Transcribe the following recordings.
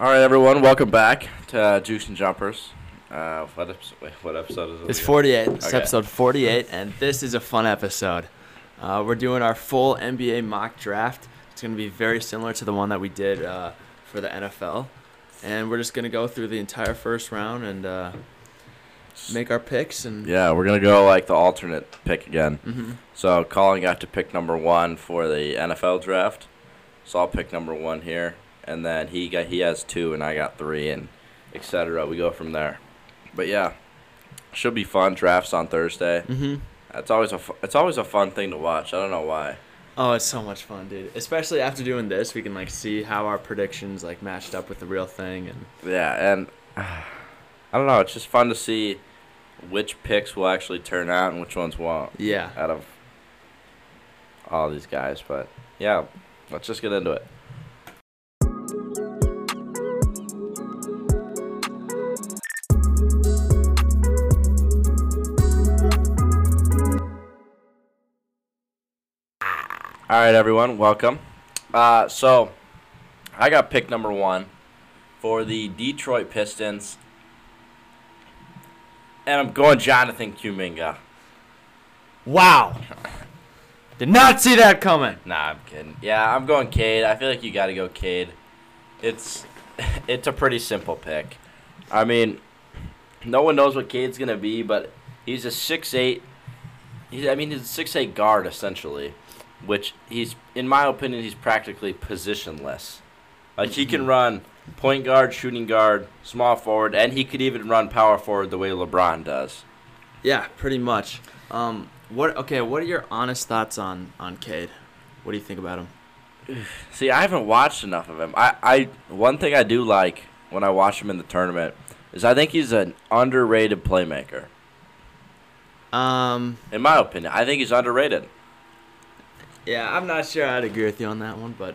All right, everyone, welcome back to Jukes and Jumpers. What episode is it? It's 48. It's okay. Episode 48, and this is a fun episode. We're doing our full NBA mock draft. It's going to be very similar to the one that we did for the NFL, and we're just going to go through the entire first round and make our picks. And yeah, we're going to go like the alternate pick again. Mm-hmm. So Colin got to pick number one for the NFL draft, so I'll pick number one here. And then he has two, and I got three, and et cetera. We go from there. But yeah, should be fun. Drafts on Thursday. Mm-hmm. It's always a fun thing to watch. I don't know why. Oh, it's so much fun, dude. Especially after doing this, we can like see how our predictions like matched up with the real thing. And yeah, and I don't know. It's just fun to see which picks will actually turn out and which ones won't. Yeah. Out of all these guys, but yeah, let's just get into it. All right, everyone, welcome. So I got pick number one for the Detroit Pistons, and I'm going Jonathan Kuminga. Wow. Did not see that coming. Nah, I'm kidding. Yeah, I'm going Cade. I feel like you got to go Cade. It's a pretty simple pick. I mean, no one knows what Cade's going to be, but he's a 6'8". He's a 6'8" guard, essentially. Which in my opinion, he's practically positionless. Like, he can run point guard, shooting guard, small forward, and he could even run power forward the way LeBron does. Yeah, pretty much. What are your honest thoughts on Cade? What do you think about him? See, I haven't watched enough of him. One thing I do like when I watch him in the tournament is I think he's an underrated playmaker. In my opinion, I think he's underrated. Yeah, I'm not sure I'd agree with you on that one, but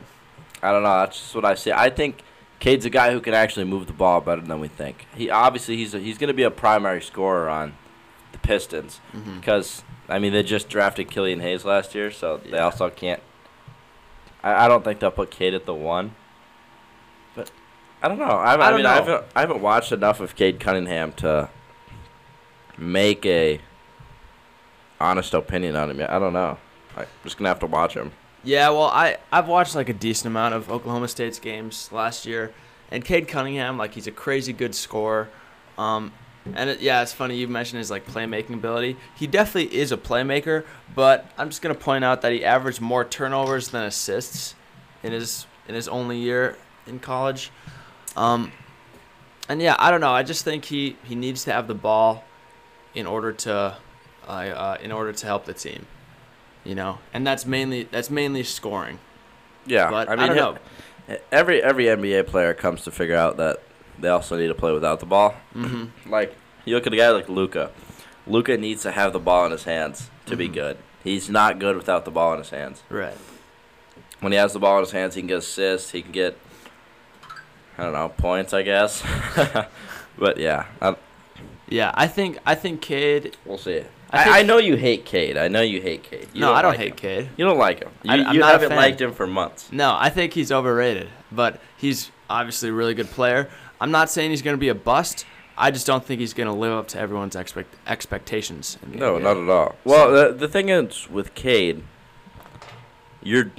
I don't know. That's just what I see. I think Cade's a guy who can actually move the ball better than we think. He's going to be a primary scorer on the Pistons because, I mean, they just drafted Killian Hayes last year, so they also can't. I don't think they'll put Cade at the one. But I don't know. I haven't watched enough of Cade Cunningham to make a honest opinion on him yet. I don't know. I'm just going to have to watch him. Yeah, well, I've watched, like, a decent amount of Oklahoma State's games last year. And Cade Cunningham, like, he's a crazy good scorer. It's funny you mentioned his, like, playmaking ability. He definitely is a playmaker, but I'm just going to point out that he averaged more turnovers than assists in his only year in college. I don't know. I just think he needs to have the ball in order to help the team. You know, and that's mainly scoring. Yeah, but I mean, I don't know. Every NBA player comes to figure out that they also need to play without the ball. Mm-hmm. Like, you look at a guy like Luka. Luka needs to have the ball in his hands to be good. He's not good without the ball in his hands. Right. When he has the ball in his hands, he can get assists. He can get, I don't know, points, I guess. But yeah, I think Cade. We'll see. I know you hate Cade. No, I don't hate Cade. You don't like him. You haven't liked him for months. No, I think he's overrated, but he's obviously a really good player. I'm not saying he's going to be a bust. I just don't think he's going to live up to everyone's expectations. No, not at all. Well, the thing is with Cade, the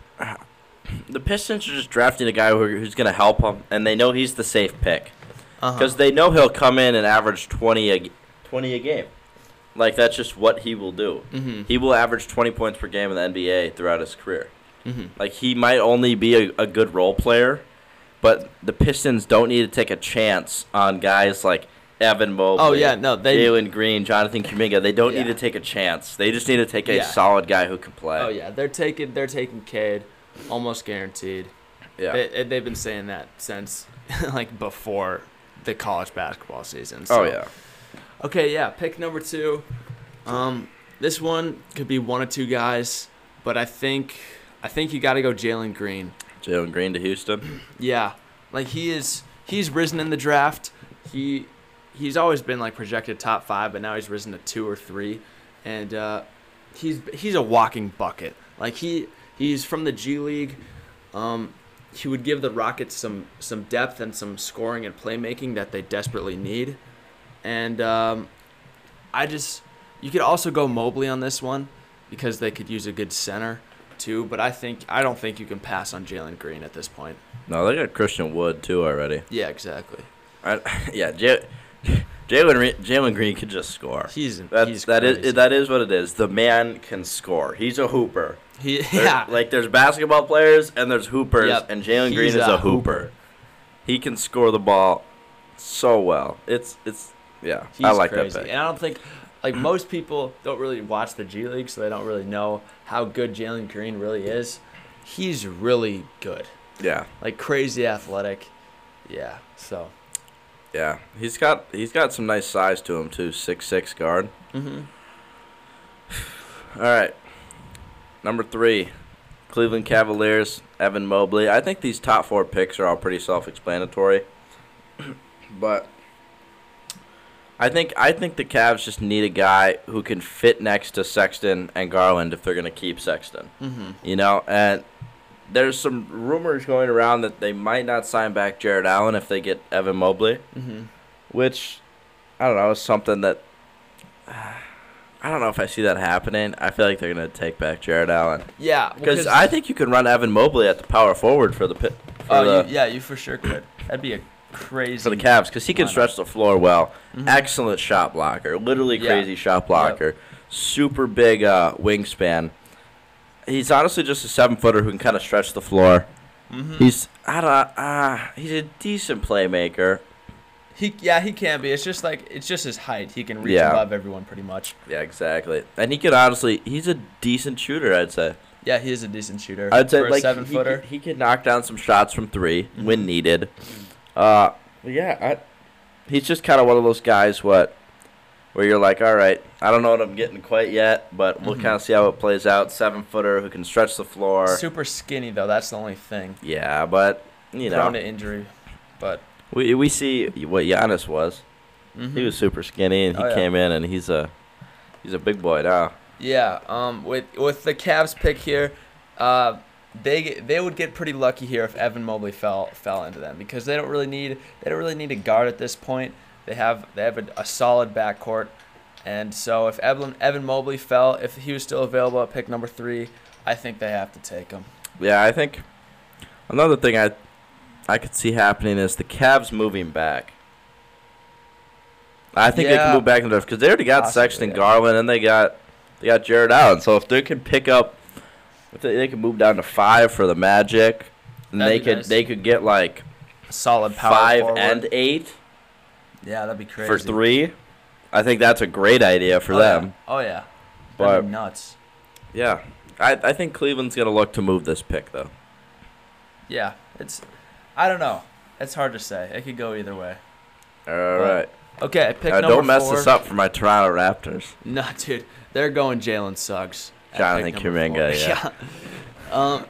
Pistons are just drafting a guy who's going to help them, and they know he's the safe pick because they know he'll come in and average 20 a game. Like, that's just what he will do. Mm-hmm. He will average 20 points per game in the NBA throughout his career. Mm-hmm. Like, he might only be a good role player, but the Pistons don't need to take a chance on guys like Evan Mobley, Jalen Green, Jonathan Kuminga. They don't need to take a chance. They just need to take a solid guy who can play. Oh, yeah. They're taking Cade almost guaranteed. Yeah. They've been saying that since, like, before the college basketball season. So. Oh, yeah. Okay, yeah, pick number two. This one could be one of two guys, but I think you got to go Jalen Green. Jalen Green to Houston? Yeah. Like, he's risen in the draft. He's always been, like, projected top five, but now he's risen to two or three. And he's a walking bucket. Like, he's from the G League. he would give the Rockets some depth and some scoring and playmaking that they desperately need. And you could also go Mobley on this one because they could use a good center too. But I don't think you can pass on Jalen Green at this point. No, they got Christian Wood too already. Yeah, exactly. Jalen Green can just score. That is what it is. The man can score. He's a hooper. There's basketball players and there's hoopers, and Jalen Green is a hooper. He can score the ball so well. I like crazy. That pick. And I don't think most people don't really watch the G League, so they don't really know how good Jalen Green really is. He's really good. Yeah. Crazy athletic. Yeah. So. Yeah, he's got some nice size to him too. 6'6" guard. Mm-hmm. All right, number 3, Cleveland Cavaliers, Evan Mobley. I think these top 4 picks are all pretty self-explanatory, but I think the Cavs just need a guy who can fit next to Sexton and Garland if they're gonna keep Sexton. Mm-hmm. And. There's some rumors going around that they might not sign back Jarrett Allen if they get Evan Mobley, mm-hmm. which, I don't know, is something that I don't know if I see that happening. I feel like they're going to take back Jarrett Allen. Yeah. Because I think you can run Evan Mobley at the power forward for the pit. You for sure could. That'd be a crazy. For the Cavs, because he can stretch the floor well. Mm-hmm. Excellent shot blocker. Literally crazy shot blocker. Yep. Super big wingspan. He's honestly just a 7-footer who can kind of stretch the floor. Mm-hmm. He's a decent playmaker. He can be. It's just his height. He can reach above everyone pretty much. Yeah, exactly. And he could he's a decent shooter, I'd say. Yeah, he is a decent shooter. I'd say a 7-footer. He could knock down some shots from 3 mm-hmm. when needed. He's just kind of one of those guys where you're like, all right, I don't know what I'm getting quite yet, but we'll kind of see how it plays out. 7-footer who can stretch the floor. Super skinny, though. That's the only thing. Yeah, but, prone to injury, but. We see what Giannis was. Mm-hmm. He was super skinny, and he came in, and he's a big boy now. Yeah, with the Cavs pick here, they would get pretty lucky here if Evan Mobley fell into them because they don't really need a guard at this point. They have a solid backcourt, and so if Evan Mobley if he was still available at pick number 3, I think they have to take him. Yeah, I think another thing I could see happening is the Cavs moving back. I think they can move back in the draft because they already got Sexton, Garland, and they got Jared Allen. So if they could pick up, they could move down to 5 for the Magic, and they could get a solid power 5 forward. And 8. Yeah, that'd be crazy. For 3, I think that's a great idea for them. Yeah. Oh, yeah. That'd be nuts. Yeah. I think Cleveland's going to look to move this pick, though. Yeah. I don't know. It's hard to say. It could go either way. All right. Okay, pick number 4. Don't mess this up for my Toronto Raptors. No, dude. They're going Jalen Suggs. Jonathan Kuminga,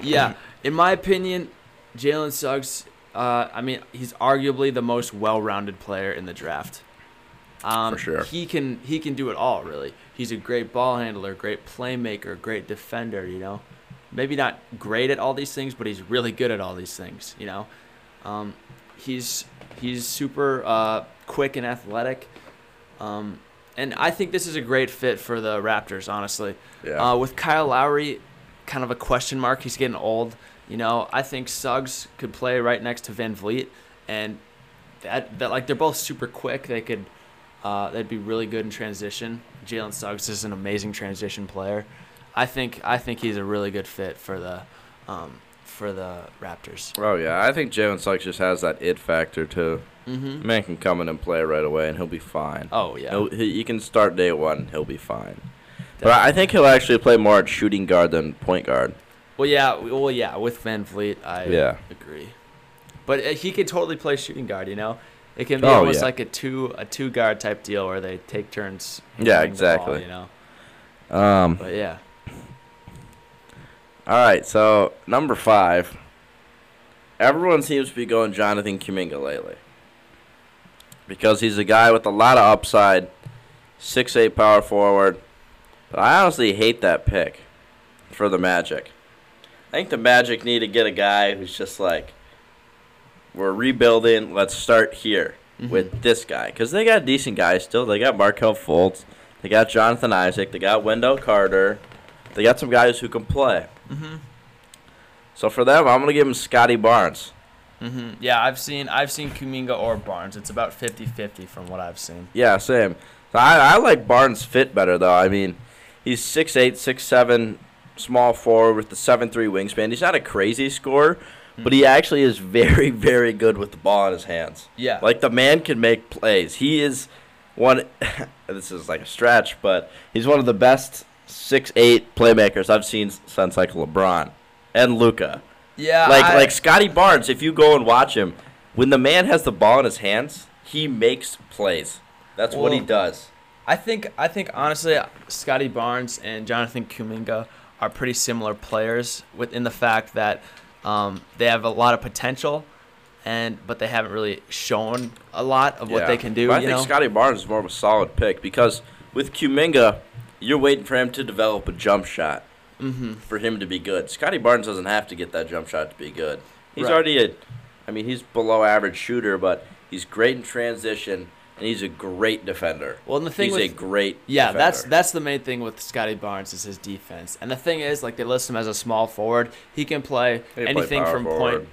yeah. In my opinion, Jalen Suggs... he's arguably the most well-rounded player in the draft. For sure. He can do it all, really. He's a great ball handler, great playmaker, great defender, Maybe not great at all these things, but he's really good at all these things, He's super quick and athletic. And I think this is a great fit for the Raptors, honestly. Yeah. With Kyle Lowry, kind of a question mark. He's getting old. I think Suggs could play right next to Van Vliet, and that they're both super quick. They could, they'd be really good in transition. Jalen Suggs is an amazing transition player. I think he's a really good fit for the Raptors. Oh yeah, I think Jalen Suggs just has that it factor too. Mm-hmm. Man can come in and play right away, and he'll be fine. Oh yeah, he can start day 1. He'll be fine. Definitely. But I think he'll actually play more at shooting guard than point guard. Well, yeah. With Van Vliet, I agree, but he could totally play shooting guard. It can be almost like a two guard type deal where they take turns. Yeah, exactly. The ball, But yeah. All right, so number 5. Everyone seems to be going Jonathan Kuminga lately because he's a guy with a lot of upside, 6'8" power forward. But I honestly hate that pick for the Magic. I I think the Magic need to get a guy who's just like, we're rebuilding, let's start here with this guy. Because they got decent guys still. They got Markel Fultz. They got Jonathan Isaac. They got Wendell Carter. They got some guys who can play. So for them, I'm going to give them Scotty Barnes. Yeah, I've seen Kuminga or Barnes. It's about 50-50 from what I've seen. Yeah, same. So I like Barnes' fit better, though. I mean, he's 6'8", 6'7", small forward with the 7'3 wingspan. He's not a crazy scorer, but he actually is very, very good with the ball in his hands. Yeah. Like, the man can make plays. He is one – this is like a stretch, but he's one of the best 6'8 playmakers I've seen since, like, LeBron and Luka. Yeah. Like Scotty Barnes, if you go and watch him, when the man has the ball in his hands, he makes plays. That's what he does. I think honestly, Scotty Barnes and Jonathan Kuminga are pretty similar players within the fact that they have a lot of potential, but they haven't really shown a lot of what they can do. But I think Scotty Barnes is more of a solid pick because with Kuminga, you're waiting for him to develop a jump shot for him to be good. Scotty Barnes doesn't have to get that jump shot to be good. He's already he's below average shooter, but he's great in transition. And he's a great defender. Well, and the thing he's a great defender. That's the main thing with Scotty Barnes is his defense. And the thing is, like, they list him as a small forward. He can play anything from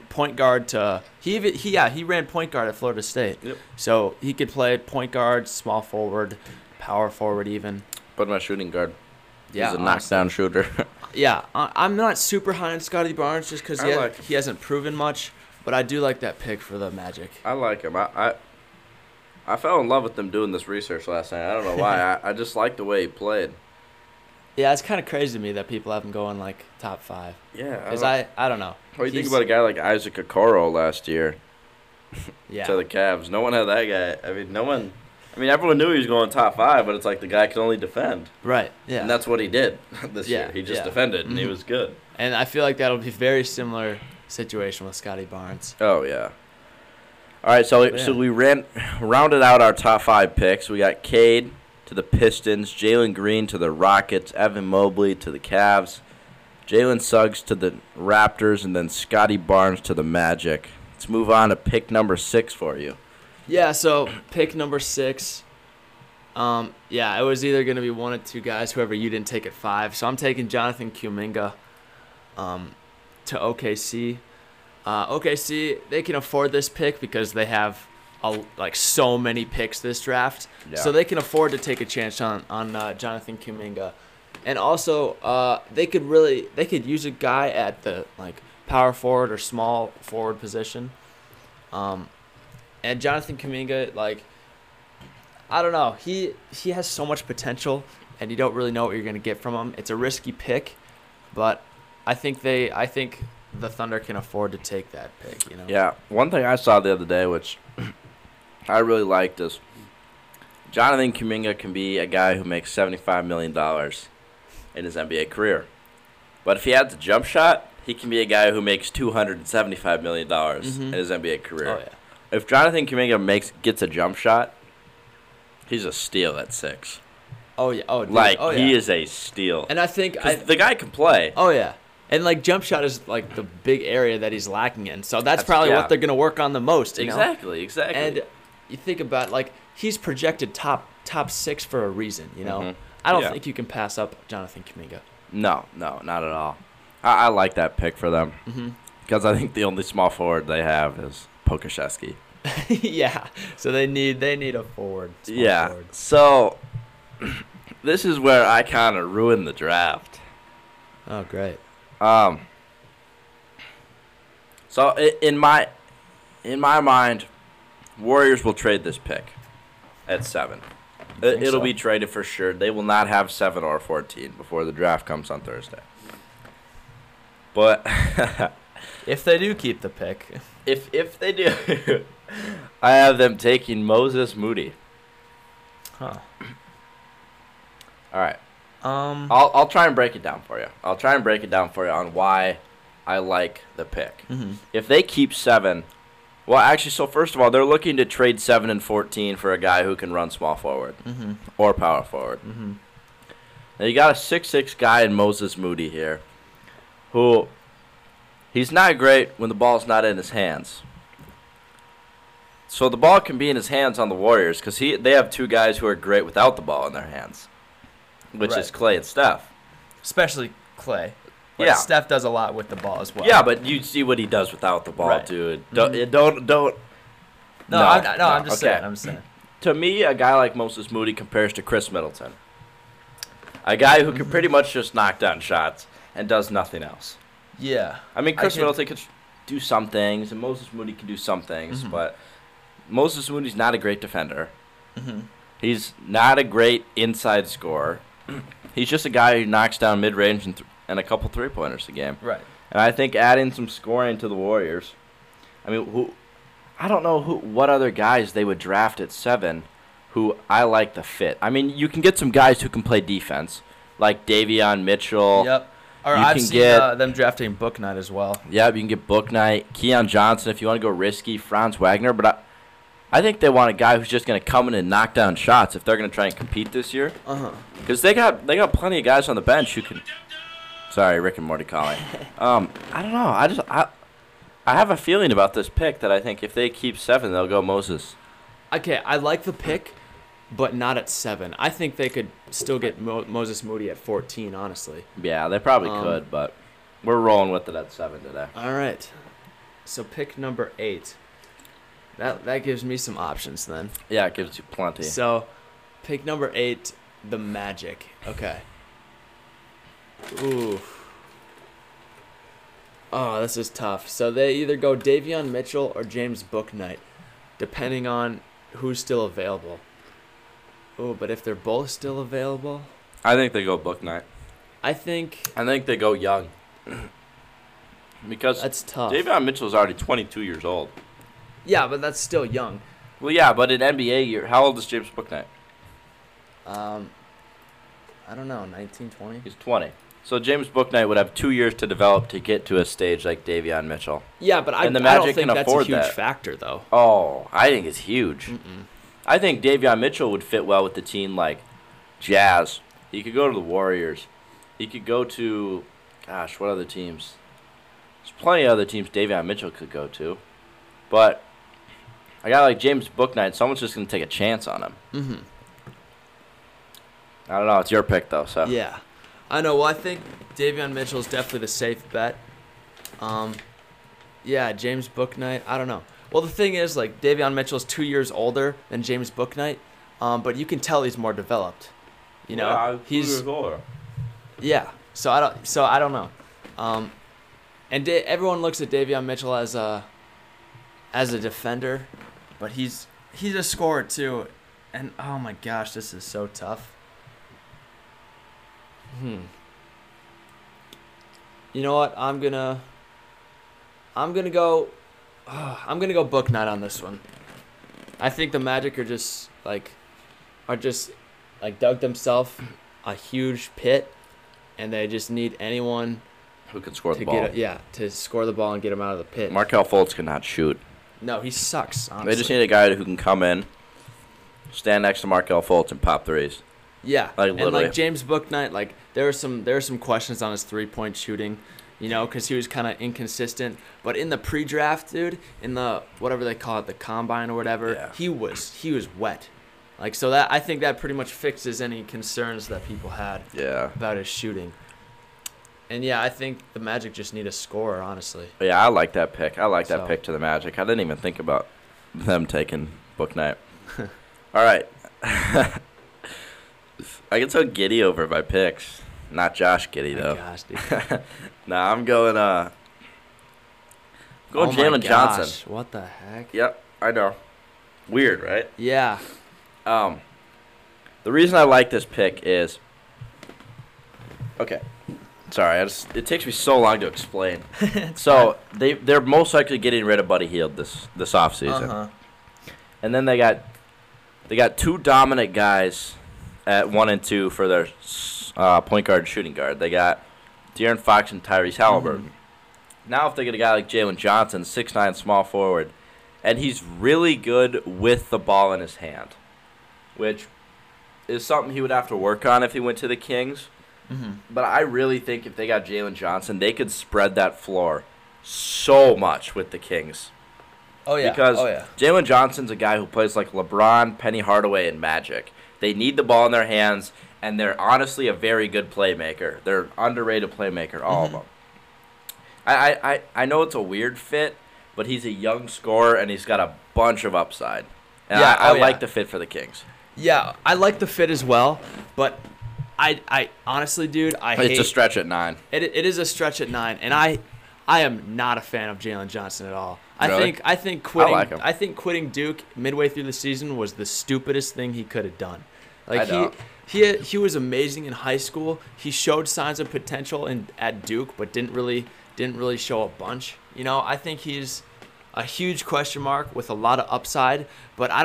point guard to he ran point guard at Florida State. Yep. So he could play point guard, small forward, power forward even. Put him at shooting guard. Yeah, he's a knockdown shooter. Yeah, I'm not super high on Scotty Barnes just because he hasn't proven much. But I do like that pick for the Magic. I like him. I fell in love with them doing this research last night. I don't know why. I just like the way he played. Yeah, it's kind of crazy to me that people have him going, like, top five. Yeah. Because I don't know. What do you think about a guy like Isaac Okoro last year to the Cavs? No one had that guy. I mean, everyone knew he was going top five, but it's like the guy could only defend. Right, yeah. And that's what he did this year. He just defended, and he was good. And I feel like that'll be a very similar situation with Scotty Barnes. Oh, yeah. All right, so we rounded out our top five picks. We got Cade to the Pistons, Jalen Green to the Rockets, Evan Mobley to the Cavs, Jalen Suggs to the Raptors, and then Scotty Barnes to the Magic. Let's move on to pick number 6 for you. Yeah, so pick number 6. It was either going to be one of two guys, whoever you didn't take at 5. So I'm taking Jonathan Kuminga to OKC. OKC, they can afford this pick because they have so many picks this draft. Yeah. So they can afford to take a chance on Jonathan Kuminga. And also, they could use a guy at the power forward or small forward position. And Jonathan Kuminga, I don't know. He has so much potential and you don't really know what you're going to get from him. It's a risky pick, but I think the Thunder can afford to take that pick, you know? Yeah. One thing I saw the other day, which I really liked, is Jonathan Kuminga can be a guy who makes $75 million in his NBA career. But if he had the jump shot, he can be a guy who makes $275 million in his NBA career. Oh, yeah. If Jonathan Kuminga gets a jump shot, he's a steal at 6. Oh, yeah. Oh, dude. He is a steal. And I think the guy can play. Oh, yeah. And, jump shot is, the big area that he's lacking in. So that's probably what they're going to work on the most, you know? Exactly. And you think about, he's projected top 6 for a reason, you know? I don't think you can pass up Jonathan Kuminga. No, not at all. I like that pick for them. Because I think the only small forward they have is Pokuševski. Yeah. So they need a forward. Yeah. Forward. So this is where I kind of ruined the draft. Oh, great. So in my mind, Warriors will trade this pick at 7. It'll be traded for sure. They will not have 7 or 14 before the draft comes on Thursday. But if they do keep the pick, if they do, I have them taking Moses Moody. Huh. All right. I'll try and break it down for you. I'll try and break it down for you on why I like the pick. If they keep 7, so first of all, they're looking to trade 7 and 14 for a guy who can run small forward or power forward. Now you got a 6'6" guy in Moses Moody here, who He's not great when the ball's not in his hands. So the ball can be in his hands on the Warriors because they have two guys who are great without the ball in their hands, which is Clay and Steph. Especially Clay. Like, yeah. Steph does a lot with the ball as well. Yeah, but you see what he does without the ball, dude. Don't. No. I'm just saying. To me, a guy like Moses Moody compares to Chris Middleton. A guy who can pretty much just knock down shots and does nothing else. Yeah. I mean, Middleton could do some things, and Moses Moody can do some things, but Moses Moody's not a great defender. He's not a great inside scorer. He's just a guy who knocks down mid-range and a couple three-pointers a game. Right. And I think adding some scoring to the Warriors, I mean, I don't know what other guys they would draft at 7 who I like the fit. I mean, you can get some guys who can play defense, like Davion Mitchell. Yep. Or I've seen them drafting Bouknight as well. Yeah, you can get Bouknight, Keon Johnson if you want to go risky, Franz Wagner. But I think they want a guy who's just going to come in and knock down shots if they're going to try and compete this year. Because they got plenty of guys on the bench who can. Sorry, Rick and Morty calling. I don't know. I have a feeling about this pick that I think if they keep 7, they'll go Moses. Okay, I like the pick, but not at 7. I think they could still get Moses Moody at 14, honestly. Yeah, they probably could, but we're rolling with it at 7 today. All right. So pick number 8. That gives me some options then. Yeah, it gives you plenty. So pick number 8, the Magic. Okay. Ooh. Oh, this is tough. So they either go Davion Mitchell or James Bouknight, depending on who's still available. Oh, but if they're both still available, I think they go Bouknight. I think they go young. Because that's tough. Davion Mitchell's already 22 years old. Yeah, but that's still young. Well, yeah, but in NBA year, how old is James Bouknight? I don't know, 19, 20? He's 20. So James Bouknight would have 2 years to develop to get to a stage like Davion Mitchell. Yeah, but I don't think that's a huge factor, though. Oh, I think it's huge. I think Davion Mitchell would fit well with the team like Jazz. He could go to the Warriors. He could go to, gosh, what other teams? There's plenty of other teams Davion Mitchell could go to. But a guy like James Bouknight, someone's just going to take a chance on him. I don't know. It's your pick, though. So yeah. I know. Well, I think Davion Mitchell is definitely the safe bet. Yeah, James Bouknight, I don't know. Well, the thing is, like, Davion Mitchell's 2 years older than James Bouknight, but you can tell he's more developed. You know, yeah, he's older. Yeah. So I don't know. And everyone looks at Davion Mitchell as a defender, but he's a scorer too. And oh my gosh, this is so tough. You know what? I'm gonna go Bouknight on this one. I think the Magic are just like dug themselves a huge pit, and they just need anyone who can score the ball. To score the ball and get him out of the pit. Markel Fultz cannot shoot. No, he sucks. Honestly. They just need a guy who can come in, stand next to Markel Fultz, and pop threes. Yeah, like James Bouknight, like there were some questions on his three-point shooting, you know, because he was kind of inconsistent. But in the pre-draft, dude, in the whatever they call it, the combine or whatever, he was wet. Like, so that I think that pretty much fixes any concerns that people had about his shooting. And yeah, I think the Magic just need a scorer, honestly. Yeah, I like that pick. I like that pick to the Magic. I didn't even think about them taking Bouknight. All right. I get so giddy over my picks. Not Josh giddy, though. Gosh, dude. Nah, I'm going Jalen Johnson. What the heck? Yep, I know. Weird, right? Yeah. The reason I like this pick is okay. Sorry, it takes me so long to explain. So, they're most likely getting rid of Buddy Hield this offseason. And then they got two dominant guys at 1 and 2 for their point guard and shooting guard. They got De'Aaron Fox and Tyrese Halliburton. Now if they get a guy like Jalen Johnson, 6'9", small forward, and he's really good with the ball in his hand, which is something he would have to work on if he went to the Kings. But I really think if they got Jalen Johnson, they could spread that floor so much with the Kings. Oh, yeah. Because Jalen Johnson's a guy who plays like LeBron, Penny Hardaway, and Magic. They need the ball in their hands, and they're honestly a very good playmaker. They're an underrated playmaker, all of them. I know it's a weird fit, but he's a young scorer, and he's got a bunch of upside. And I like the fit for the Kings. Yeah, I like the fit as well, but I honestly, dude, it's a stretch at 9. It is a stretch at 9, and I am not a fan of Jalen Johnson at all. Really? I think quitting Duke midway through the season was the stupidest thing he could have done. Like he was amazing in high school. He showed signs of potential at Duke, but didn't really show a bunch. You know, I think he's a huge question mark with a lot of upside, but I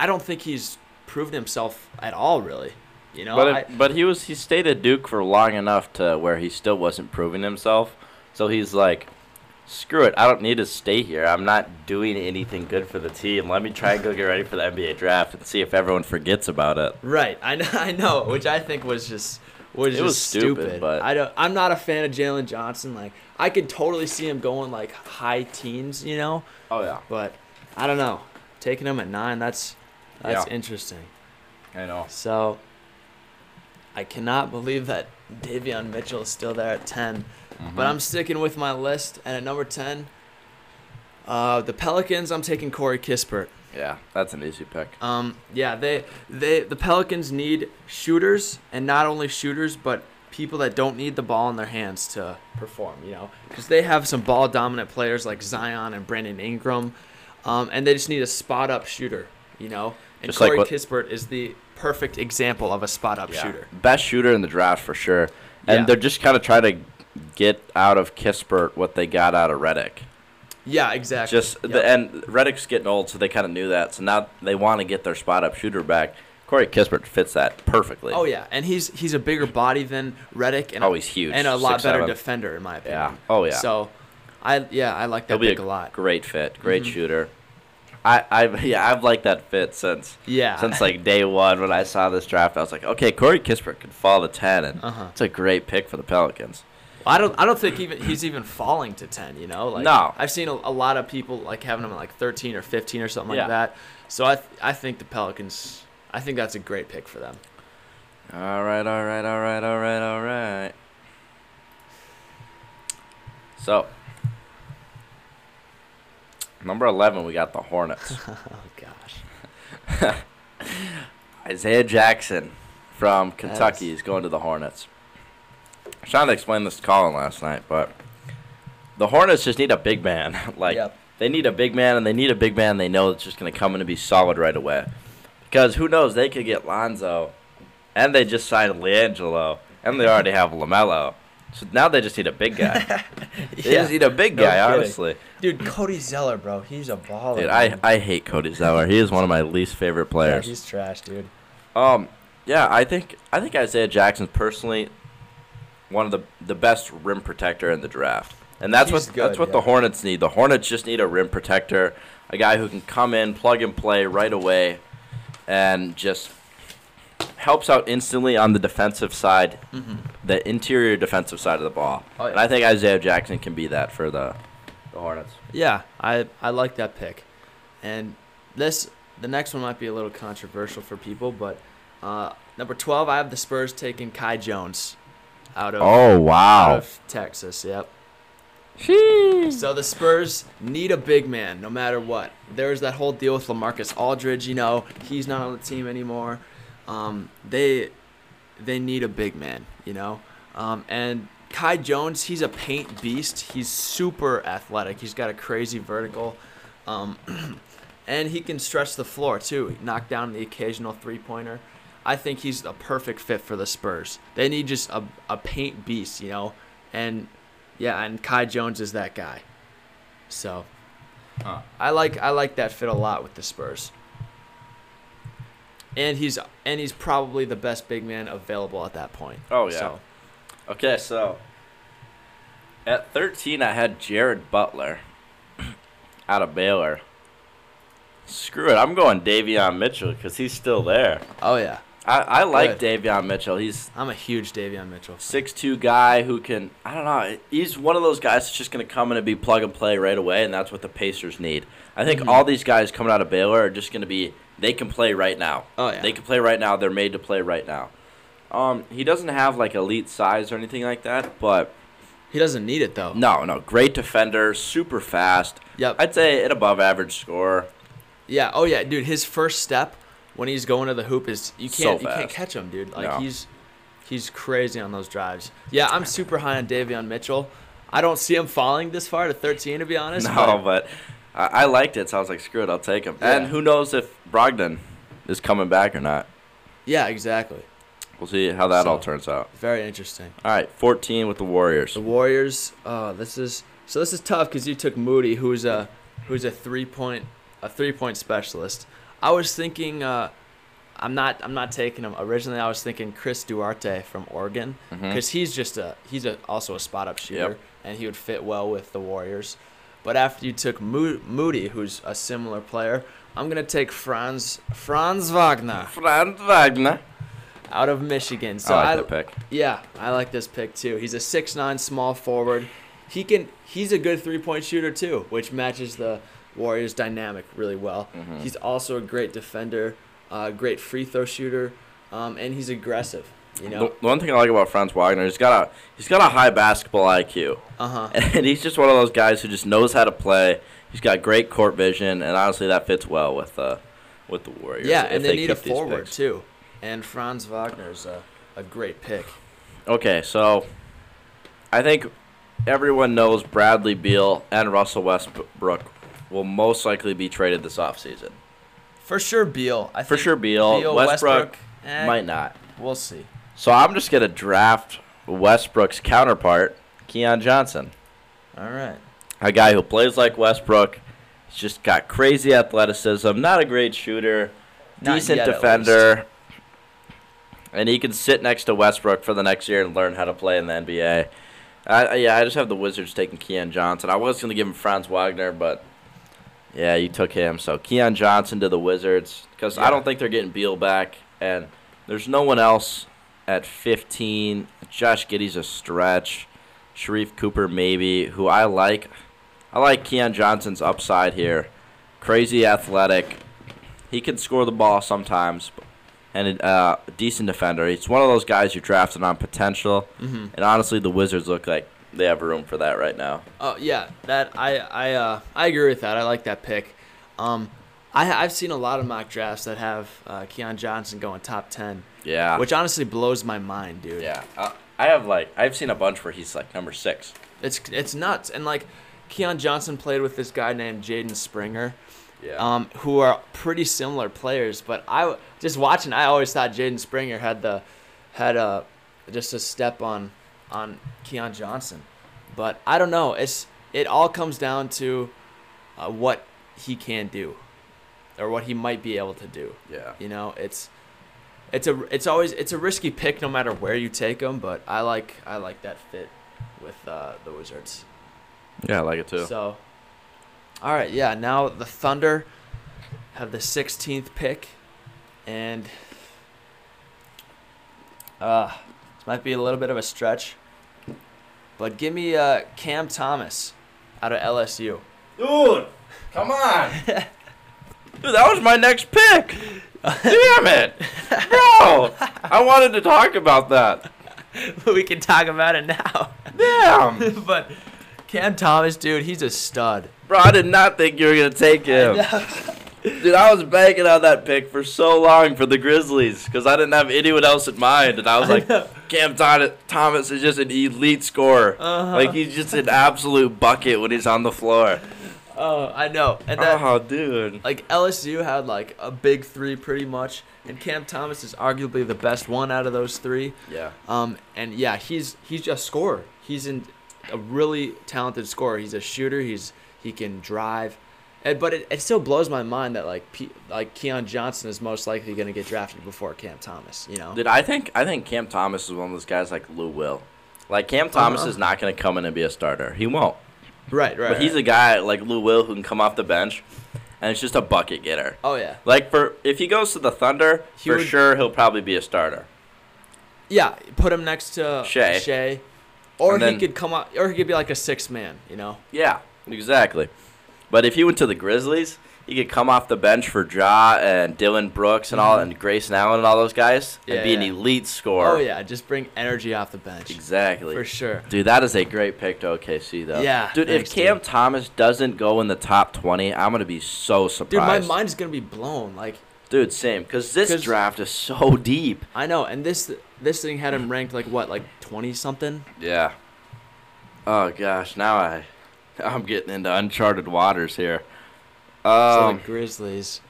don't think he's proven himself at all, really. You know, but he stayed at Duke for long enough to where he still wasn't proving himself. So he's like, screw it, I don't need to stay here. I'm not doing anything good for the team. Let me try and go get ready for the NBA draft and see if everyone forgets about it. Right, I know, which I think was just stupid. But I'm not a fan of Jalen Johnson. Like, I could totally see him going like high teens, you know. Oh yeah. But I don't know, taking him at 9, that's interesting. I know. So I cannot believe that Davion Mitchell is still there at 10. Mm-hmm. But I'm sticking with my list, and at number 10, the Pelicans. I'm taking Corey Kispert. Yeah, that's an easy pick. The Pelicans need shooters, and not only shooters, but people that don't need the ball in their hands to perform. You know, because they have some ball dominant players like Zion and Brandon Ingram, and they just need a spot up shooter. You know, and Corey Kispert is the perfect example of a spot up shooter. Best shooter in the draft for sure, and they're just kind of trying to get out of Kispert what they got out of Redick. Yeah, exactly. And Redick's getting old, so they kind of knew that. So now they want to get their spot-up shooter back. Corey Kispert fits that perfectly. Oh, yeah, and he's a bigger body than Redick. And he's huge. And a lot better defender, in my opinion. Yeah. Oh, yeah. So, I like that pick a lot. Great fit, great shooter. I've liked that fit since like day one when I saw this draft. I was like, okay, Corey Kispert could fall to 10, and it's a great pick for the Pelicans. I don't think he's even falling to 10, you know? Like, no. I've seen a lot of people like having him at like 13 or 15 or something like that. So I think the Pelicans, I think that's a great pick for them. All right. So, number 11, we got the Hornets. Oh, gosh. Isaiah Jackson from Kentucky is going to the Hornets. I was trying to explain this to Colin last night, but the Hornets just need a big man. They need a big man, and they need a big man they know that's just going to come in and be solid right away. Because who knows, they could get Lonzo, and they just signed LiAngelo, and they already have LaMelo. So now they just need a big guy. They just need a big guy, honestly. Dude, Cody Zeller, bro, he's a baller. Dude, I hate Cody Zeller. He is one of my least favorite players. Yeah, he's trash, dude. I think Isaiah Jackson's personally one of the best rim protector in the draft. And that's what the Hornets need. The Hornets just need a rim protector, a guy who can come in, plug and play right away, and just helps out instantly on the defensive side, the interior defensive side of the ball. Oh, yeah. And I think Isaiah Jackson can be that for the Hornets. Yeah, I like that pick. And the next one might be a little controversial for people, but number 12, I have the Spurs taking Kai Jones. Out of Texas, yep. Sheesh. So the Spurs need a big man no matter what. There's that whole deal with LaMarcus Aldridge, you know. He's not on the team anymore. They need a big man, you know. And Kai Jones, he's a paint beast. He's super athletic. He's got a crazy vertical. And he can stretch the floor, too. Knock down the occasional three-pointer. I think he's a perfect fit for the Spurs. They need just a paint beast, you know, and Kai Jones is that guy. So, I like that fit a lot with the Spurs. And he's probably the best big man available at that point. Oh yeah. So. Okay, so at 13, I had Jared Butler out of Baylor. Screw it, I'm going Davion Mitchell because he's still there. Oh yeah. I like Davion Mitchell. I'm a huge Davion Mitchell fan. 6'2 guy who can, I don't know, he's one of those guys that's just going to come in and be plug and play right away, and that's what the Pacers need. I think all these guys coming out of Baylor are just going to be, they can play right now. Oh, yeah. They can play right now. They're made to play right now. He doesn't have, like, elite size or anything like that, but... He doesn't need it, though. No. Great defender, super fast. Yep. I'd say an above-average scorer. Yeah. Oh, yeah, dude, his first step... when he's going to the hoop, is you can't catch him, dude. Like he's crazy on those drives. Yeah, I'm super high on Davion Mitchell. I don't see him falling this far to 13, to be honest. No, but I liked it, so I was like, screw it, I'll take him. Yeah. And who knows if Brogdon is coming back or not. Yeah, exactly. We'll see how that all turns out. Very interesting. All right, 14 with the Warriors. The Warriors. This is tough because you took Moody, who's a three point specialist. I was thinking, I'm not taking him. Originally, I was thinking Chris Duarte from Oregon because he's also a spot up shooter, and he would fit well with the Warriors. But after you took Moody, who's a similar player, I'm gonna take Franz Wagner out of Michigan. So I like that pick. Yeah, I like this pick too. He's a 6'9" small forward. He's a good 3-point shooter too, which matches the Warriors dynamic really well. He's also a great defender, great free throw shooter, and he's aggressive. You know, the one thing I like about Franz Wagner, he's got a high basketball IQ. And he's just one of those guys who just knows how to play. He's got great court vision, and honestly, that fits well with the Warriors. Yeah, and they need a forward too, and Franz Wagner is a great pick. Okay, so I think everyone knows Bradley Beal and Russell Westbrook will most likely be traded this offseason. For sure, Beal. Beal. Westbrook might not. We'll see. So I'm just going to draft Westbrook's counterpart, Keon Johnson. All right. A guy who plays like Westbrook. He's just got crazy athleticism. Not a great shooter. Decent defender. And he can sit next to Westbrook for the next year and learn how to play in the NBA. I just have the Wizards taking Keon Johnson. I was going to give him Franz Wagner, but... yeah, you took him. So Keon Johnson to the Wizards because I don't think they're getting Beal back, and there's no one else at 15. Josh Giddey's a stretch. Sharif Cooper maybe, who I like. I like Keon Johnson's upside here. Crazy athletic. He can score the ball sometimes, and a decent defender. He's one of those guys you're drafting on potential, and honestly the Wizards look like they have room for that right now. Oh yeah, that I agree with that. I like that pick. I've seen a lot of mock drafts that have Keon Johnson going top 10. Yeah. Which honestly blows my mind, dude. Yeah. I've seen a bunch where he's like number 6. It's nuts. And like Keon Johnson played with this guy named Jaden Springer. Yeah. Who are pretty similar players, but I always thought Jaden Springer had just a step on Keon Johnson. But I don't know. It all comes down to what he can do or what he might be able to do. Yeah. You know, it's always a risky pick no matter where you take him, but I like that fit with the Wizards. Yeah, I like it too. So all right, yeah, now the Thunder have the 16th pick, and this might be a little bit of a stretch, but give me Cam Thomas out of LSU. Dude, come on. Dude, that was my next pick. Damn it. Bro, I wanted to talk about that. We can talk about it now. Damn. But Cam Thomas, dude, he's a stud. Bro, I did not think you were going to take him. Dude, I was banking on that pick for so long for the Grizzlies because I didn't have anyone else in mind. And I was like, Cam Thomas is just an elite scorer. Like, he's just an absolute bucket when he's on the floor. Oh, I know. And that, dude. Like, LSU had, like, a big three pretty much. And Cam Thomas is arguably the best one out of those three. Yeah. And, yeah, he's just a scorer. He's a really talented scorer. He's a shooter. He can drive. But it still blows my mind that like Keon Johnson is most likely going to get drafted before Cam Thomas. You know, dude, I think Cam Thomas is one of those guys like Lou Will. Like Cam Thomas is not going to come in and be a starter. He won't. Right. But he's a guy like Lou Will who can come off the bench and it's just a bucket getter. Oh, yeah. Like, for if he goes to the Thunder, sure, he'll probably be a starter. Yeah, put him next to Shea. Or he could come up, or he could be like a sixth man, you know? Yeah, exactly. But if he went to the Grizzlies, he could come off the bench for Ja and Dylan Brooks and all, and Grayson Allen and all those guys, and be an elite scorer. Oh, yeah, just bring energy off the bench. Exactly. For sure. Dude, that is a great pick to OKC, though. Yeah. Dude, if Cam Thomas doesn't go in the top 20, I'm going to be so surprised. Dude, my mind's going to be blown. Like, dude, same, because this draft is so deep. I know, and this thing had him ranked, like, what, like 20-something? Yeah. Oh, gosh, now I'm getting into uncharted waters here. So the Grizzlies.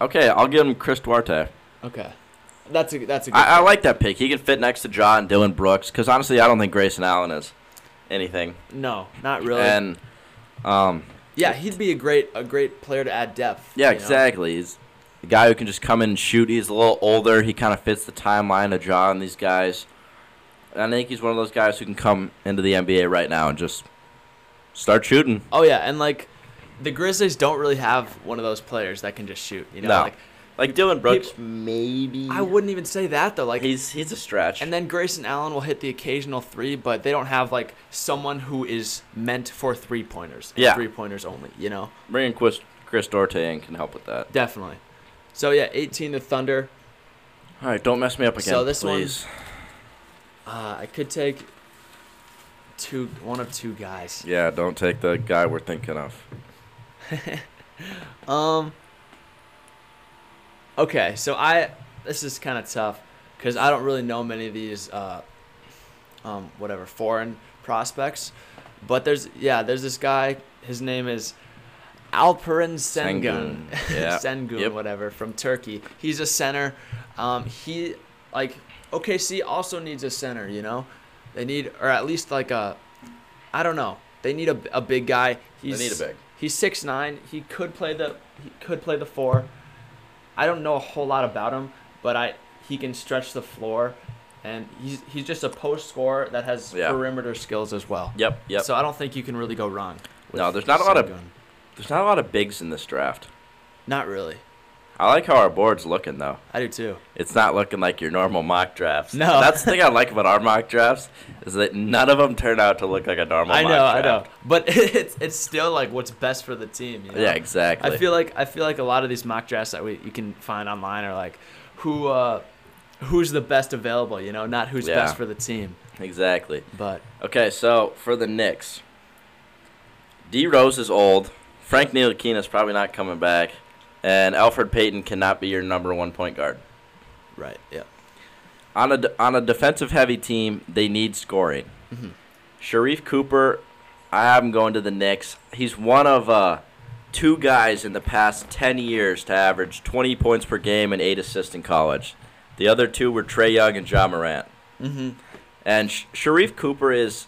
Okay, I'll give him Chris Duarte. Okay. That's a good pick. I like that pick. He can fit next to Ja and Dylan Brooks, because honestly, I don't think Grayson Allen is anything. No, not really. And, yeah, he'd be a great player to add depth. Yeah, exactly. He's a guy who can just come in and shoot. He's a little older. He kind of fits the timeline of Ja and these guys. And I think he's one of those guys who can come into the NBA right now and just start shooting. Oh, yeah, and like, the Grizzlies don't really have one of those players that can just shoot, you know. No. Like Dylan Brooks, maybe. I wouldn't even say that though. Like he's a stretch. And then Grayson Allen will hit the occasional three, but they don't have like someone who is meant for 3-pointers. Yeah. 3-pointers only, you know. Bringing Chris Duarte in can help with that. Definitely. So yeah, 18 to Thunder. All right, don't mess me up again. So this please. One, I could take one of two guys. Yeah, don't take the guy we're thinking of. Okay, so this is kind of tough because I don't really know many of these foreign prospects, but there's this guy. His name is Alperen Sengun. Yeah. Sengun, yep. Whatever, from Turkey. He's a center. He like OKC also needs a center. You know, they need or at least like a, I don't know. They need a big guy. They need a big. He's 6'9". He could play the four. I don't know a whole lot about him, but he can stretch the floor, and he's just a post scorer that has perimeter skills as well. Yep. So I don't think you can really go wrong. No, there's not a lot of bigs in this draft. Not really. I like how our board's looking though. I do too. It's not looking like your normal mock drafts. No, that's the thing I like about our mock drafts is that none of them turn out to look like a normal mock draft. I know, but it's still like what's best for the team. You know? Yeah, exactly. I feel like a lot of these mock drafts that you can find online are like who's the best available. You know, not who's best for the team. Exactly. But okay, so for the Knicks, D Rose is old. Frank Ntilikina is probably not coming back. And Elfrid Payton cannot be your number 1 point guard. Right, yeah. On a defensive-heavy team, they need scoring. Mm-hmm. Sharif Cooper, I have him going to the Knicks. He's one of two guys in the past 10 years to average 20 points per game and 8 assists in college. The other two were Trae Young and Ja Morant. Mm-hmm. And Sharif Cooper is,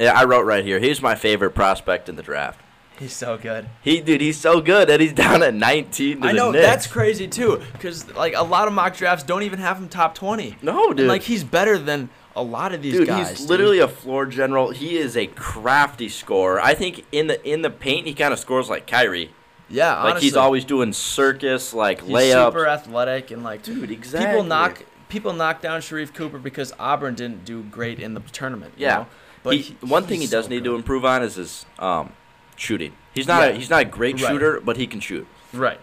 I wrote right here, he's my favorite prospect in the draft. He's so good. He's so good that he's down at 19 to the Knicks. I know, that's crazy too, because like a lot of mock drafts don't even have him top 20. No, dude. And, like he's better than a lot of these guys. He's literally a floor general. He is a crafty scorer. I think in the paint he kind of scores like Kyrie. Yeah, like honestly. He's always doing circus like layups. He's super athletic and like dude, exactly. People knock down Sharif Cooper because Auburn didn't do great in the tournament. Yeah, you know? But one thing he does need to improve on is his shooting. He's not a great shooter, but he can shoot. Right.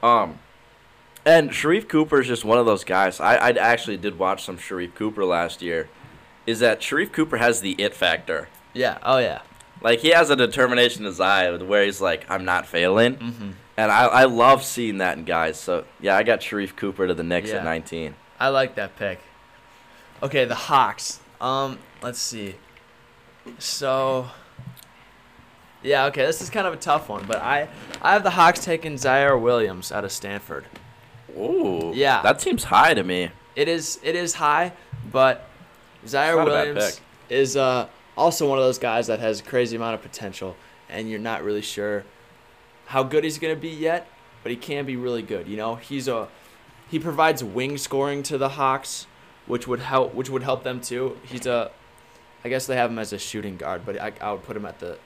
And Sharif Cooper is just one of those guys. I actually did watch some Sharif Cooper last year. Is that Sharif Cooper has the it factor? Yeah. Oh yeah. Like he has a determination in his eye where he's like, I'm not failing. Mm-hmm. And I love seeing that in guys. So yeah, I got Sharif Cooper to the Knicks at 19. I like that pick. Okay, the Hawks. Let's see. So. Yeah, okay, this is kind of a tough one, but I have the Hawks taking Zaire Williams out of Stanford. Ooh. Yeah. That seems high to me. It is high, but Zaire Williams is also one of those guys that has a crazy amount of potential, and you're not really sure how good he's going to be yet, but he can be really good. You know, he provides wing scoring to the Hawks, which would help them too. I guess they have him as a shooting guard, but I would put him at the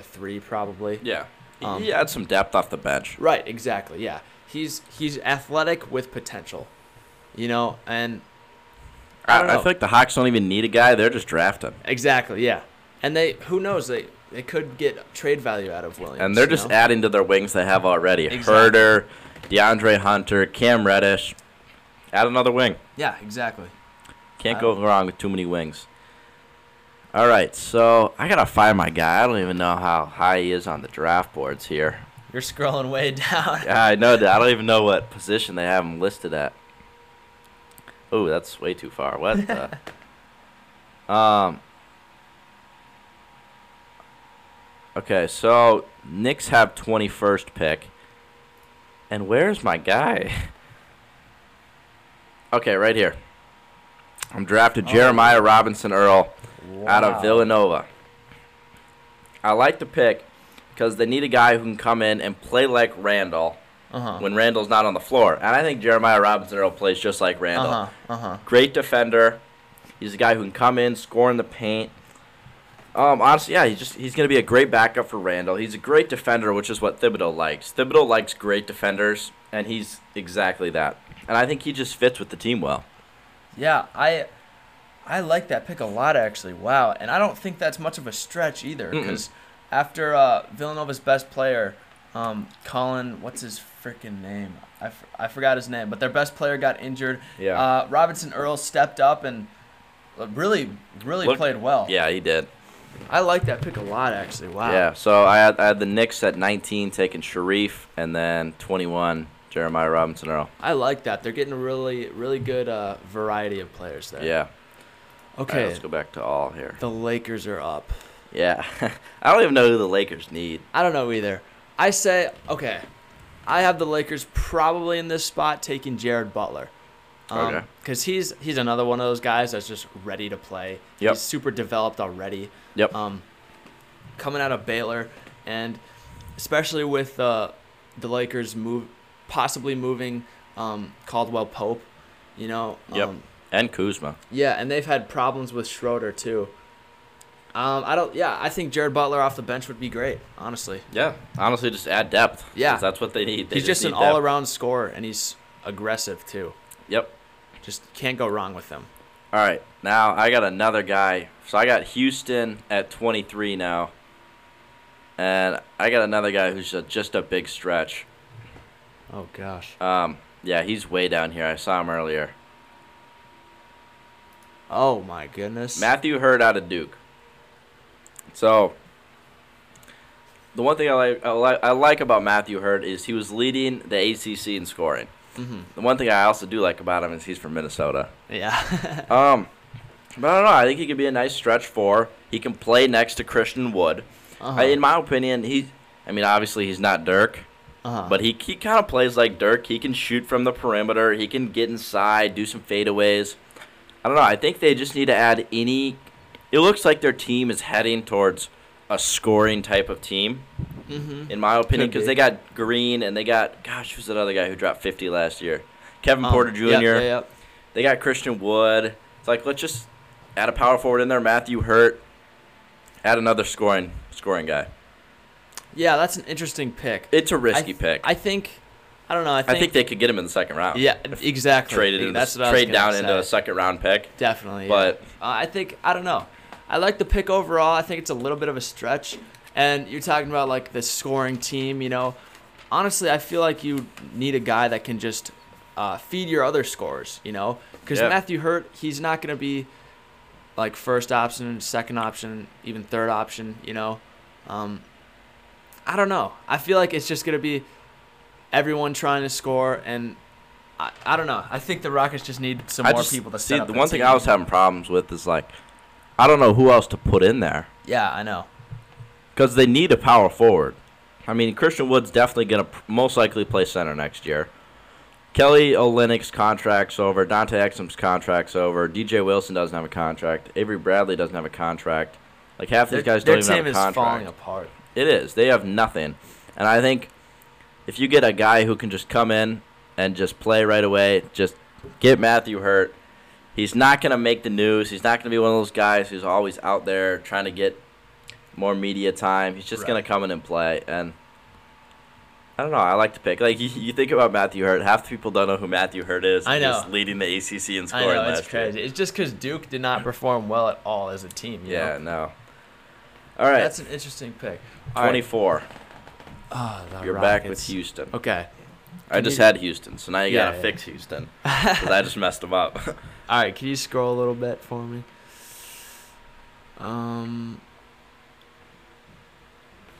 three, probably. Yeah. He adds some depth off the bench. Right, exactly, yeah. He's athletic with potential, you know, and I feel like the Hawks don't even need a guy. They're just drafting. Exactly, yeah. And who knows, they could get trade value out of Williams. And they're just adding to their wings they have already. Exactly. Herder, DeAndre Hunter, Cam Reddish. Add another wing. Yeah, exactly. Can't go wrong with too many wings. All right, so I got to find my guy. I don't even know how high he is on the draft boards here. You're scrolling way down. Yeah, I know that. I don't even know what position they have him listed at. Oh, that's way too far. What the? Okay, so Knicks have 21st pick. And where's my guy? Okay, right here. I'm drafted Jeremiah Robinson Earl out of Villanova. I like the pick because they need a guy who can come in and play like Randall when Randall's not on the floor. And I think Jeremiah Robinson Earl plays just like Randall. Great defender. He's a guy who can come in, score in the paint. Honestly, yeah, he's going to be a great backup for Randall. He's a great defender, which is what Thibodeau likes. Thibodeau likes great defenders, and he's exactly that. And I think he just fits with the team well. Yeah, I like that pick a lot, actually. Wow, and I don't think that's much of a stretch either because after Villanova's best player, Colin, what's his freaking name? I forgot his name, but their best player got injured. Yeah. Robinson Earl stepped up and really played well. Yeah, he did. I like that pick a lot, actually. Wow. Yeah, so I had the Knicks at 19 taking Sharif and then 21 Jeremiah Robinson Earl. I like that. They're getting a really, really good variety of players there. Yeah. Okay. All right, let's go back to all here. The Lakers are up. Yeah. I don't even know who the Lakers need. I don't know either. I say, okay, I have the Lakers probably in this spot taking Jared Butler. Okay. Because he's another one of those guys that's just ready to play. Yep. He's super developed already. Yep. Coming out of Baylor, and especially with the Lakers possibly moving Caldwell Pope, you know. Yep. And Kuzma. Yeah, and they've had problems with Schroeder too. I think Jared Butler off the bench would be great, honestly. Yeah. Honestly, just add depth. Yeah. That's what they need. He's just an all-around scorer, and he's aggressive too. Yep. Just can't go wrong with them. All right. Now I got another guy. So I got Houston at 23 now. And I got another guy who's just a big stretch. Oh, gosh. Yeah, he's way down here. I saw him earlier. Oh, my goodness. Matthew Hurt out of Duke. So the one thing I like about Matthew Hurt is he was leading the ACC in scoring. Mm-hmm. The one thing I also do like about him is he's from Minnesota. Yeah. But I don't know. I think he could be a nice stretch four. He can play next to Christian Wood. In my opinion, obviously he's not Dirk, but he kind of plays like Dirk. He can shoot from the perimeter. He can get inside, do some fadeaways. I don't know. I think they just need to add any. It looks like their team is heading towards a scoring type of team. Mm-hmm. In my opinion, because they got Green and they got, who's that other guy who dropped 50 last year? Kevin Porter Jr. Yep. They got Christian Wood. It's like, let's just add a power forward in there, Matthew Hurt, add another scoring guy. Yeah, that's an interesting pick. It's a risky pick. I think they could get him in the second round. Yeah, exactly. Trade down into a second round pick. Definitely. But I don't know. I like the pick overall. I think it's a little bit of a stretch. And you're talking about, like, the scoring team, you know. Honestly, I feel like you need a guy that can just feed your other scorers, you know. Because Matthew Hurt, he's not going to be, like, first option, second option, even third option, you know. I don't know. I feel like it's just going to be everyone trying to score. And I don't know. I think the Rockets just need more people to set up. The one thing I was having problems with is, like, I don't know who else to put in there. Yeah, I know. Because they need a power forward. I mean, Christian Wood's definitely going to most likely play center next year. Kelly Olynyk's contract's over. Dante Exum's contract's over. DJ Wilson doesn't have a contract. Avery Bradley doesn't have a contract. Like, half these guys don't even have a contract. Their team is falling apart. It is. They have nothing. And I think if you get a guy who can just come in and just play right away, just get Matthew Hurt. He's not going to make the news. He's not going to be one of those guys who's always out there trying to get more media time. He's just going to come in and play. And I don't know. I like to pick. Like, you think about Matthew Hurt. Half the people don't know who Matthew Hurt is. I know. He's leading the ACC in scoring last year. I know, it's crazy. It's just because Duke did not perform well at all as a team. You know? All right. That's an interesting pick. 24. Oh, the You're Rockets. Back with Houston. Okay. I just had Houston, so now you got to fix Houston because I just messed them up. All right. Can you scroll a little bit for me?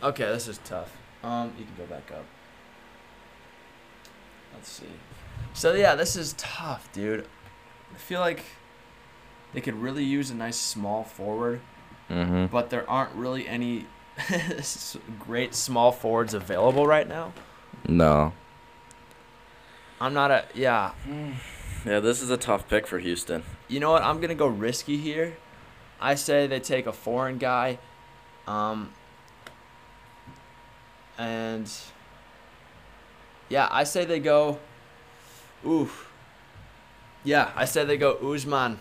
Okay, this is tough. You can go back up. Let's see. So, yeah, this is tough, dude. I feel like they could really use a nice small forward, but there aren't really any great small forwards available right now. No. I'm not a – yeah. Yeah, this is a tough pick for Houston. You know what? I'm going to go risky here. I say they take a foreign guy, and – yeah, I say they go. Oof. Yeah, I say they go Usman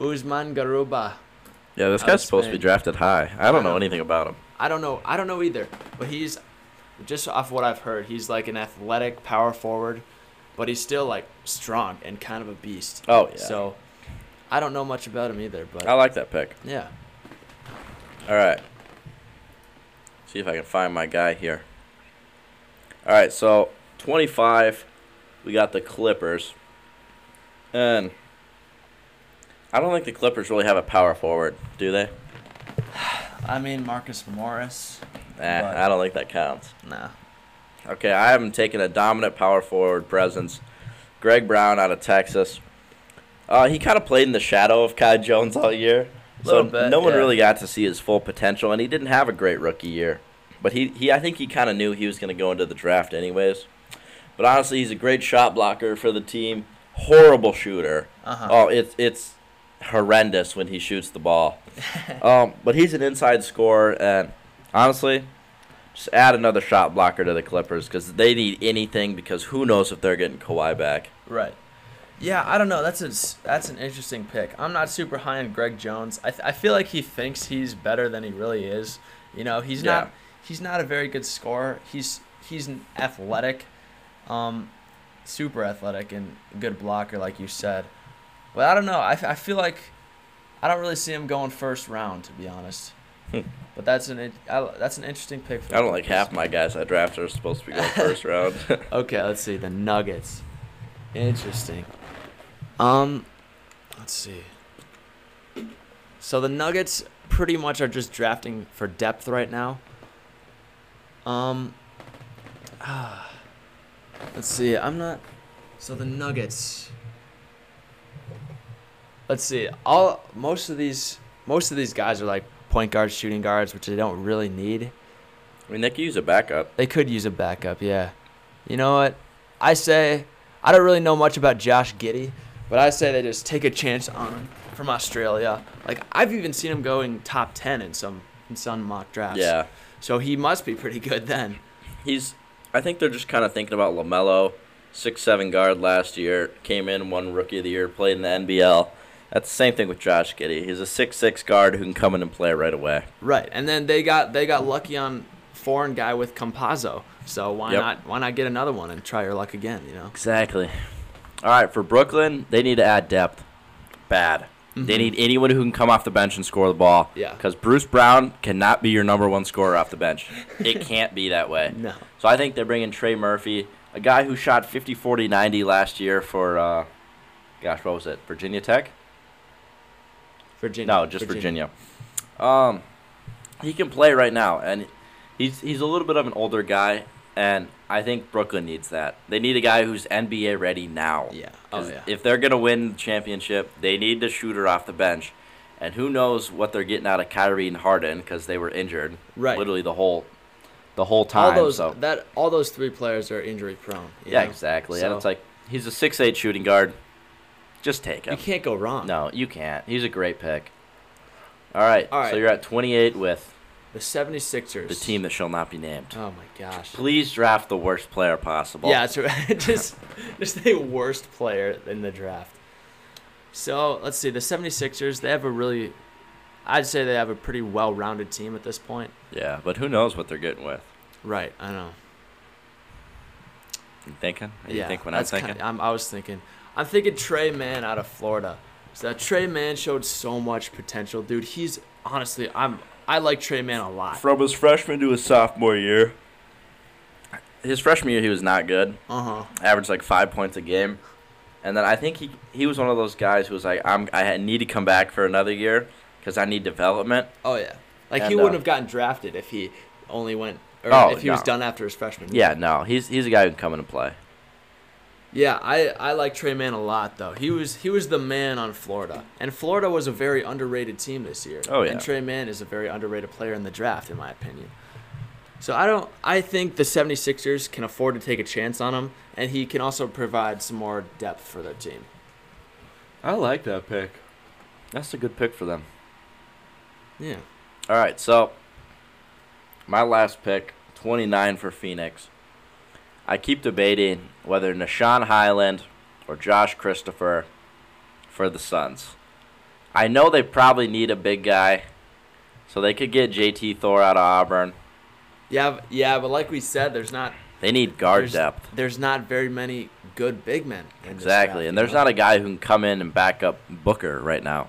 Garuba. Yeah, this guy's supposed to be drafted high. I don't know anything about him. I don't know either. But he's just off what I've heard. He's like an athletic power forward, but he's still like strong and kind of a beast. Oh yeah. So I don't know much about him either. But I like that pick. Yeah. All right. See if I can find my guy here. All right, so. 25, we got the Clippers. And I don't think the Clippers really have a power forward, do they? I mean, Marcus Morris. I don't think that counts. Nah. Okay, I haven't taken a dominant power forward presence. Greg Brown out of Texas. He kind of played in the shadow of Kai Jones all year. So no one really got to see his full potential, and he didn't have a great rookie year. But I think he kind of knew he was going to go into the draft anyways. But honestly, he's a great shot blocker for the team. Horrible shooter. Uh-huh. Oh, it's horrendous when he shoots the ball. But he's an inside scorer, and honestly, just add another shot blocker to the Clippers because they need anything because who knows if they're getting Kawhi back. Right. Yeah, I don't know. That's an interesting pick. I'm not super high on Greg Jones. I feel like he thinks he's better than he really is. You know, he's not a very good scorer. He's an athletic. Super athletic and good blocker, like you said. But I don't know. I feel like I don't really see him going first round, to be honest. But that's an interesting pick. For I don't like half my guys I drafted are supposed to be going first round. Okay, let's see the Nuggets. Interesting. Let's see. So the Nuggets pretty much are just drafting for depth right now. Let's see. I'm not. So the Nuggets. Let's see. Most of these guys are like point guards, shooting guards, which they don't really need. I mean, they could use a backup. They could use a backup. Yeah. You know what? I say I don't really know much about Josh Giddey, but I say they just take a chance on him from Australia. Like I've even seen him going top 10 in some mock drafts. Yeah. So he must be pretty good then. I think they're just kind of thinking about LaMelo, 6'7" guard last year, came in, won Rookie of the Year, played in the NBL. That's the same thing with Josh Giddey. He's a 6'6" guard who can come in and play right away. Right, and then they got lucky on foreign guy with Campazzo. So why not get another one and try your luck again? You know. Exactly. All right, for Brooklyn, they need to add depth. Bad. Mm-hmm. They need anyone who can come off the bench and score the ball. Yeah. Because Bruce Brown cannot be your number one scorer off the bench. It can't be that way. No. So I think they bring in Trey Murphy, a guy who shot 50-40-90 last year for, what was it, Virginia Tech? Virginia. He can play right now, and he's a little bit of an older guy, and I think Brooklyn needs that. They need a guy who's NBA ready now. Yeah. Oh, yeah. If they're going to win the championship, they need a shooter off the bench. And who knows what they're getting out of Kyrie and Harden because they were injured. Right. Literally the whole time. All those three players are injury prone. You know? Exactly. So. And it's like he's a 6'8" shooting guard. Just take him. You can't go wrong. No, you can't. He's a great pick. All right. So you're at 28 with the 76ers. The team that shall not be named. Oh, my gosh. Please draft the worst player possible. Yeah, that's right. just the worst player in the draft. So, let's see. The 76ers, they have a pretty well-rounded team at this point. Yeah, but who knows what they're getting with. Right, I know. You thinking? I'm thinking Trey Mann out of Florida. So Trey Mann showed so much potential, dude. He's honestly, I like Trey Mann a lot. From his freshman to his sophomore year. His freshman year, he was not good. Averaged like 5 points a game. And then I think he was one of those guys who was like, I need to come back for another year because I need development. Oh, yeah. Like, and he wouldn't have gotten drafted if he only went – or if he was done after his freshman year. Yeah, no. He's a guy who can come in and play. Yeah, I like Trey Mann a lot, though. He was the man on Florida. And Florida was a very underrated team this year. Oh, yeah. And Trey Mann is a very underrated player in the draft, in my opinion. So I think the 76ers can afford to take a chance on him, and he can also provide some more depth for their team. I like that pick. That's a good pick for them. Yeah. All right, so my last pick, 29 for Phoenix. I keep debating whether Nishawn Highland or Josh Christopher for the Suns. I know they probably need a big guy, so they could get J.T. Thor out of Auburn. Yeah, but like we said, there's not. They need guard depth. There's not very many good big men. Exactly, and there's not a guy who can come in and back up Booker right now.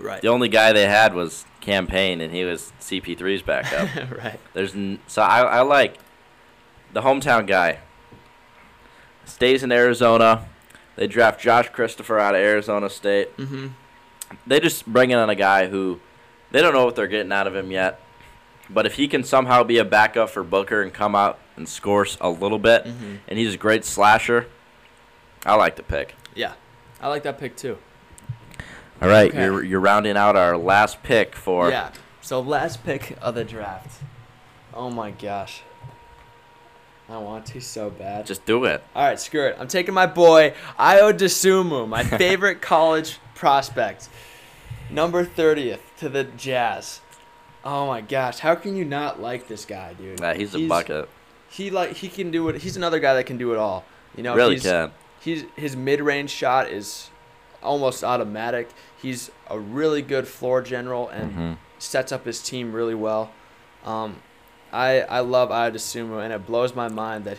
Right. The only guy they had was Campaign, and he was CP3's backup. Right. So I like the hometown guy. Stays in Arizona. They draft Josh Christopher out of Arizona State. Mm-hmm. They just bring in a guy who they don't know what they're getting out of him yet. But if he can somehow be a backup for Booker and come out and score a little bit, and he's a great slasher, I like the pick. Yeah, I like that pick too. All right, okay. You're rounding out our last pick for... Yeah, so last pick of the draft. Oh, my gosh. I want to so bad. Just do it. All right, screw it. I'm taking my boy, Ayo Dosunmu, my favorite college prospect, number 30th to the Jazz. Oh my gosh, how can you not like this guy, dude? Nah, he's a bucket. He can do it. He's another guy that can do it all. You know, really can. His mid-range shot is almost automatic. He's a really good floor general and sets up his team really well. I love Ayo Dosunmu, and it blows my mind that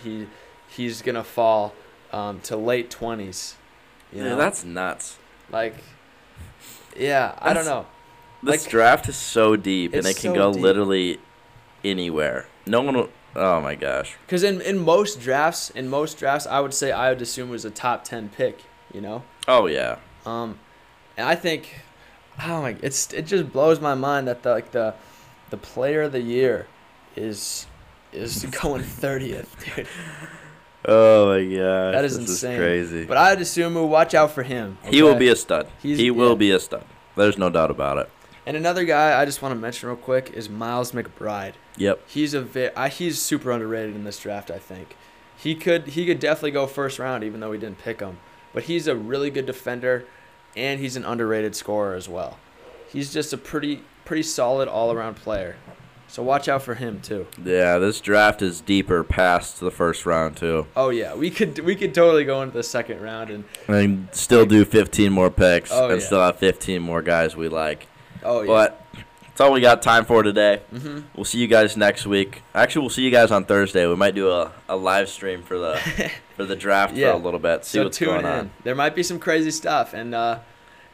he's gonna fall to late 20s. You know? That's nuts. Like, yeah, I don't know. This draft is so deep, and it can go literally anywhere. No one will – oh, my gosh. Because in most drafts, I would say Ayo Dosunmu was a top 10 pick, you know? Oh, yeah. And I think – oh, my – it just blows my mind that, the player of the year is going 30th, dude. Oh, my gosh. That is insane. Is crazy. But Ayo Dosunmu, watch out for him. Okay? He will be a stud. He will be a stud. There's no doubt about it. And another guy I just want to mention real quick is Miles McBride. Yep. He's super underrated in this draft, I think. He could definitely go first round even though we didn't pick him. But he's a really good defender and he's an underrated scorer as well. He's just a pretty solid all-around player. So watch out for him too. Yeah, this draft is deeper past the first round too. Oh yeah, we could totally go into the second round and still do 15 more picks still have 15 more guys we like. Oh yeah. But that's all we got time for today. Mm-hmm. We'll see you guys next week. Actually, we'll see you guys on Thursday. We might do a live stream for the draft for a little bit. See what's going on. There might be some crazy stuff and.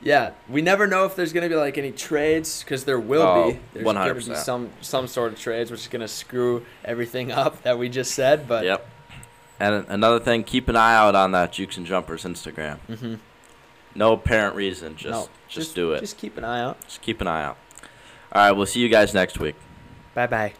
Yeah, we never know if there's going to be like any trades because there will be. There's going to be some sort of trades, which is going to screw everything up that we just said. But yep. And another thing, keep an eye out on that Jukes and Jumpers Instagram. Mm-hmm. No apparent reason, just do it. Just keep an eye out. All right, we'll see you guys next week. Bye-bye.